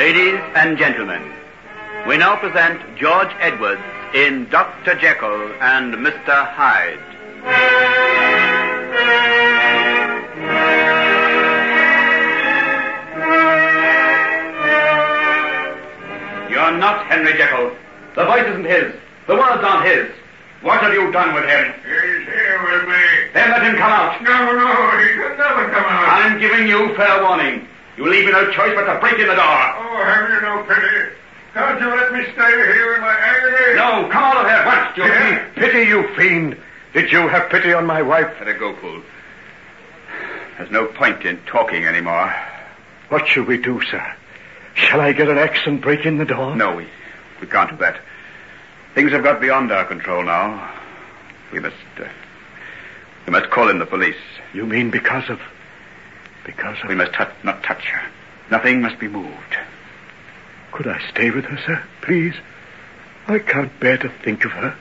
Ladies and gentlemen, we now present George Edwards in Dr. Jekyll and Mr. Hyde. You're not Henry Jekyll. The voice isn't his. The words aren't his. What have you done with him? He's here with me. Then let him come out. No, he can never come out. I'm giving you fair warning. You leave me no choice but to break in the door. Oh, have you no pity? Can't you let me stay here in my agony? No, come out of there. What? Pity, you fiend. Did you have pity on my wife? Let her go, Poole. There's no point in talking anymore. What should we do, sir? Shall I get an axe and break in the door? No, we can't do that. Things have got beyond our control now. We must call in the police. You mean because of... We must not touch her. Nothing must be moved. Could I stay with her, sir? Please. I can't bear to think of her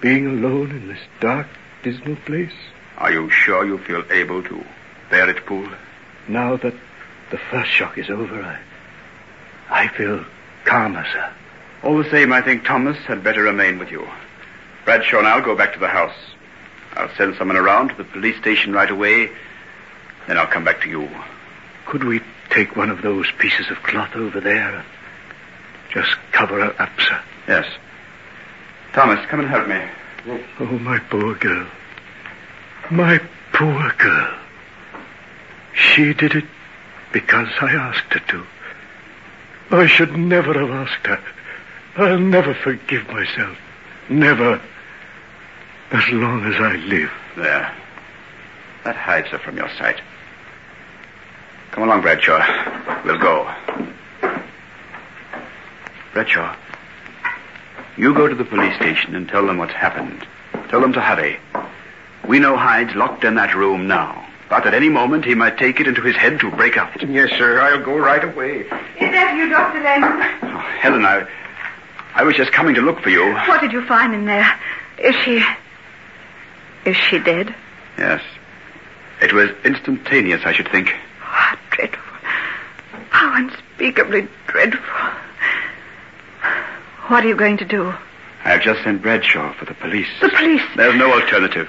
being alone in this dark, dismal place. Are you sure you feel able to bear it, Poole? Now that the first shock is over, I feel calmer, sir. All the same, I think Thomas had better remain with you. Bradshaw and I'll go back to the house. I'll send someone around to the police station right away. Then I'll come back to you. Could we take one of those pieces of cloth over there and just cover her up, sir? Yes. Thomas, come and help me. Oh, my poor girl. My poor girl. She did it because I asked her to. I should never have asked her. I'll never forgive myself. Never. As long as I live. There. That hides her from your sight. Come along, Bradshaw. We'll go. Redshaw, you go to the police station and tell them what's happened. Tell them to hurry. We know Hyde's locked in that room now, but at any moment he might take it into his head to break out. Yes, sir. I'll go right away. Is that you, Dr. Lang? Oh, Helen, I was just coming to look for you. What did you find in there? Is she dead? Yes. It was instantaneous, I should think. Oh, how dreadful. How unspeakably dreadful. What are you going to do? I have just sent Bradshaw for the police. The police? There's no alternative.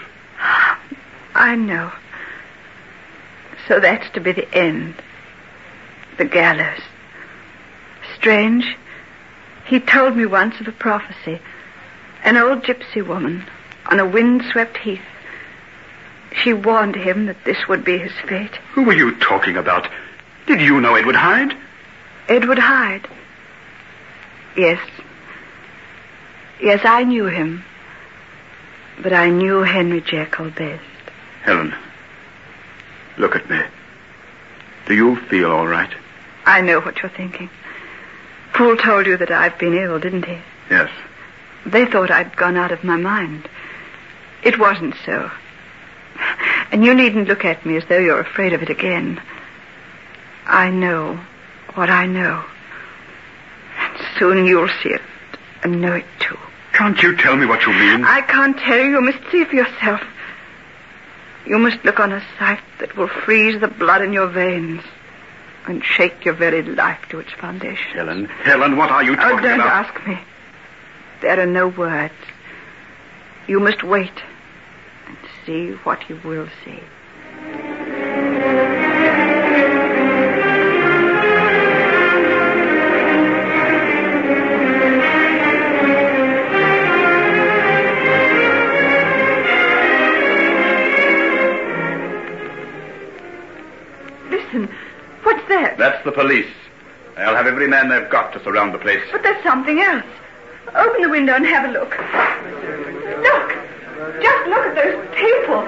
I know. So that's to be the end. The gallows. Strange. He told me once of a prophecy. An old gypsy woman on a windswept heath. She warned him that this would be his fate. Who were you talking about? Did you know Edward Hyde? Edward Hyde? Yes. Yes, I knew him. But I knew Henry Jekyll best. Helen, look at me. Do you feel all right? I know what you're thinking. Poole told you that I've been ill, didn't he? Yes. They thought I'd gone out of my mind. It wasn't so. And you needn't look at me as though you're afraid of it again. I know what I know. Soon you'll see it and know it too. Can't you tell me what you mean? I can't tell you. You must see for yourself. You must look on a sight that will freeze the blood in your veins and shake your very life to its foundations. Helen, what are you talking about? Oh, don't ask me. There are no words. You must wait and see what you will see. That's the police. They'll have every man they've got to surround the place. But there's something else. Open the window and have a look. Look! Just look at those people.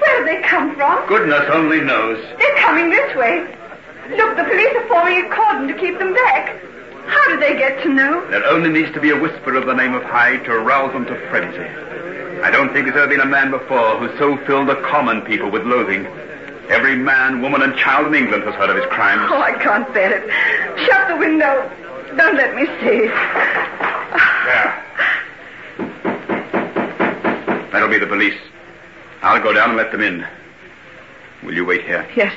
Where have they come from? Goodness only knows. They're coming this way. Look, the police are forming a cordon to keep them back. How do they get to know? There only needs to be a whisper of the name of Hyde to rouse them to frenzy. I don't think there's ever been a man before who so filled the common people with loathing. Every man, woman, and child in England has heard of his crimes. Oh, I can't bear it. Shut the window. Don't let me see. There. That'll be the police. I'll go down and let them in. Will you wait here? Yes.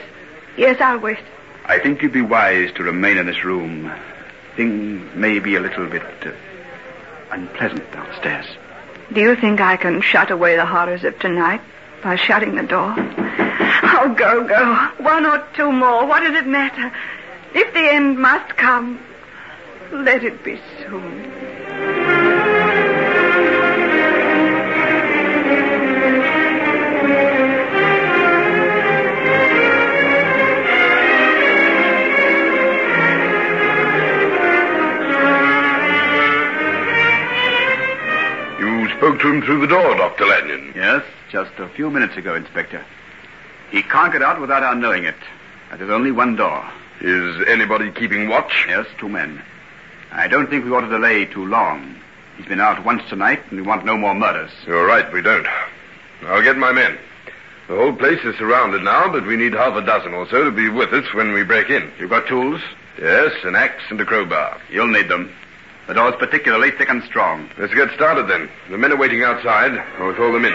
Yes, I'll wait. I think you'd be wise to remain in this room. thing may be a little bit unpleasant downstairs. Do you think I can shut away the horrors of tonight by shutting the door? Oh, go, go. One or two more. What does it matter? If the end must come, let it be soon. Spoke to him through the door, Dr. Lanyon. Yes, just a few minutes ago, Inspector. He can't get out without our knowing it. There's only one door. Is anybody keeping watch? Yes, two men. I don't think we ought to delay too long. He's been out once tonight, and we want no more murders. You're right, we don't. I'll get my men. The whole place is surrounded now, but we need half a dozen or so to be with us when we break in. You've got tools? Yes, an axe and a crowbar. You'll need them. The door's particularly thick and strong. Let's get started, then. The men are waiting outside. I'll call them in.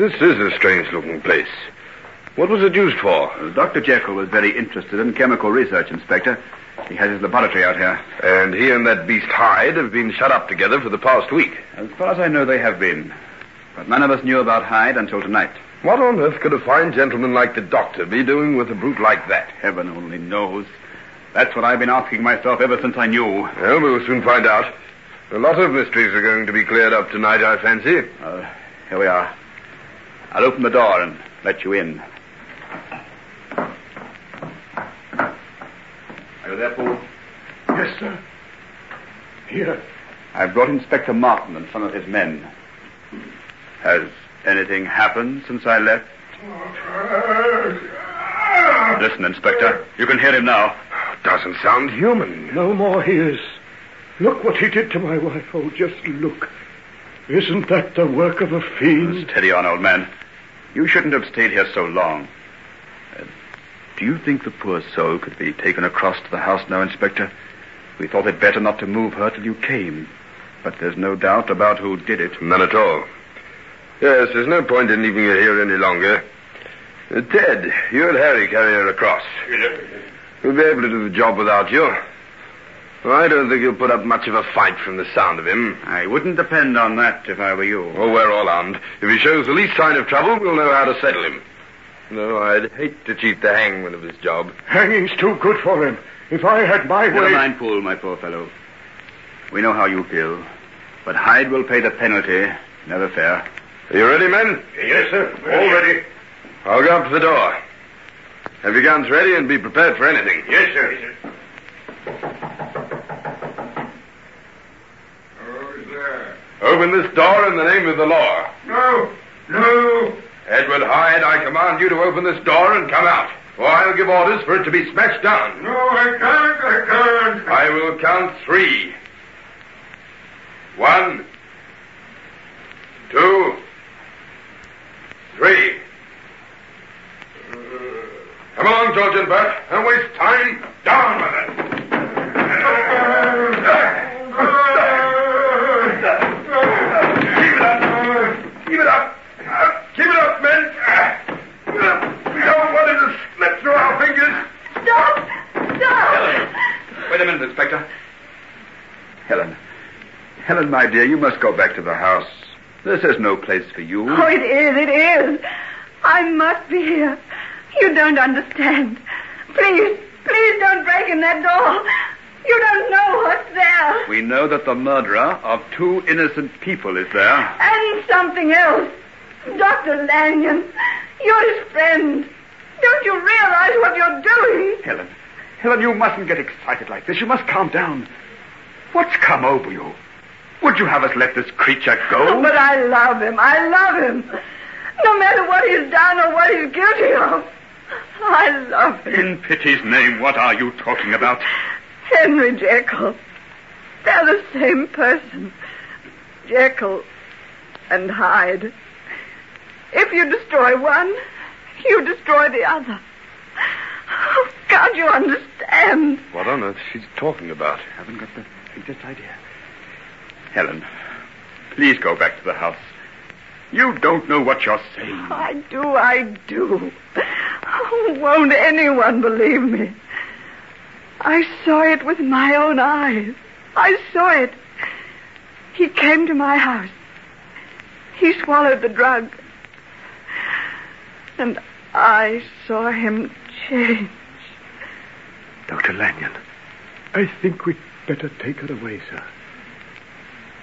This is a strange-looking place. What was it used for? Well, Dr. Jekyll was very interested in chemical research, Inspector. He has his laboratory out here. And he and that beast Hyde have been shut up together for the past week. As far as I know, they have been. But none of us knew about Hyde until tonight. What on earth could a fine gentleman like the doctor be doing with a brute like that? Heaven only knows. That's what I've been asking myself ever since I knew. Well, we'll soon find out. A lot of mysteries are going to be cleared up tonight, I fancy. Here we are. I'll open the door and let you in. Are you there, Paul? Yes, sir. Here. I've brought Inspector Martin and some of his men. Has anything happened since I left? Listen, Inspector. You can hear him now. Doesn't sound human. No more he is. Look what he did to my wife. Oh, just look. Isn't that the work of a fiend? Oh, steady on, old man. You shouldn't have stayed here so long. Do you think the poor soul could be taken across to the house now, Inspector? We thought it better not to move her till you came. But there's no doubt about who did it. None at all. Yes, there's no point in leaving her here any longer. Ted, you and Harry carry her across. We'll be able to do the job without you. Well, I don't think you'll put up much of a fight from the sound of him. I wouldn't depend on that if I were you. Oh, we're all armed. If he shows the least sign of trouble, we'll know how to settle him. No, I'd hate to cheat the hangman of his job. Hanging's too good for him. If I had my way... Never mind, Poole, my poor fellow. We know how you feel. But Hyde will pay the penalty. Never fair. Are you ready, men? Yes, sir. All ready. I'll go up to the door. Have your guns ready and be prepared for anything. Yes, sir. Yes, sir. Who's there? Open this door in the name of the law. No. No. Edward Hyde, I command you to open this door and come out, or I'll give orders for it to be smashed down. No, I can't. I will count three. 1, 2, 3. Come along, George and Bert. Don't waste time. Down with it. Inspector. Helen, my dear, you must go back to the house. This is no place for you. Oh, it is. I must be here. You don't understand. Please don't break in that door. You don't know what's there. We know that the murderer of two innocent people is there. And something else. Dr. Lanyon, you're his friend. Don't you realize what you're doing? Helen, you mustn't get excited like this. You must calm down. What's come over you? Would you have us let this creature go? Oh, but I love him. No matter what he's done or what he's guilty of, I love him. In pity's name, what are you talking about? Henry Jekyll. They're the same person. Jekyll and Hyde. If you destroy one, you destroy the other. Oh, God. Can't you understand? What on earth is she talking about? I haven't got the faintest idea. Helen, please go back to the house. You don't know what you're saying. Oh, I do. Oh, won't anyone believe me? I saw it with my own eyes. I saw it. He came to my house. He swallowed the drug. And I saw him change. Dr. Lanyon, I think we'd better take her away, sir.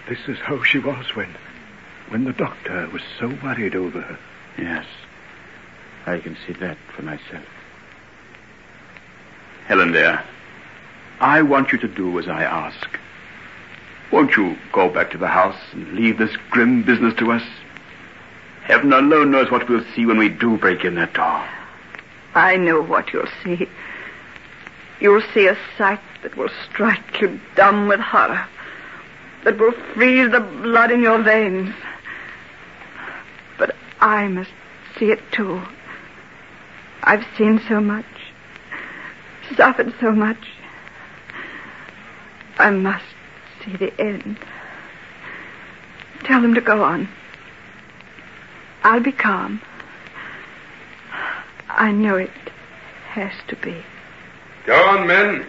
This is how she was when the doctor was so worried over her. Yes, I can see that for myself. Helen, dear, I want you to do as I ask. Won't you go back to the house and leave this grim business to us? Heaven alone knows what we'll see when we do break in that door. I know what you'll see. You'll see a sight that will strike you dumb with horror, that will freeze the blood in your veins. But I must see it too. I've seen so much, suffered so much. I must see the end. Tell them to go on. I'll be calm. I know it has to be. Go on, men.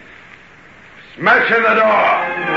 Smash in the door!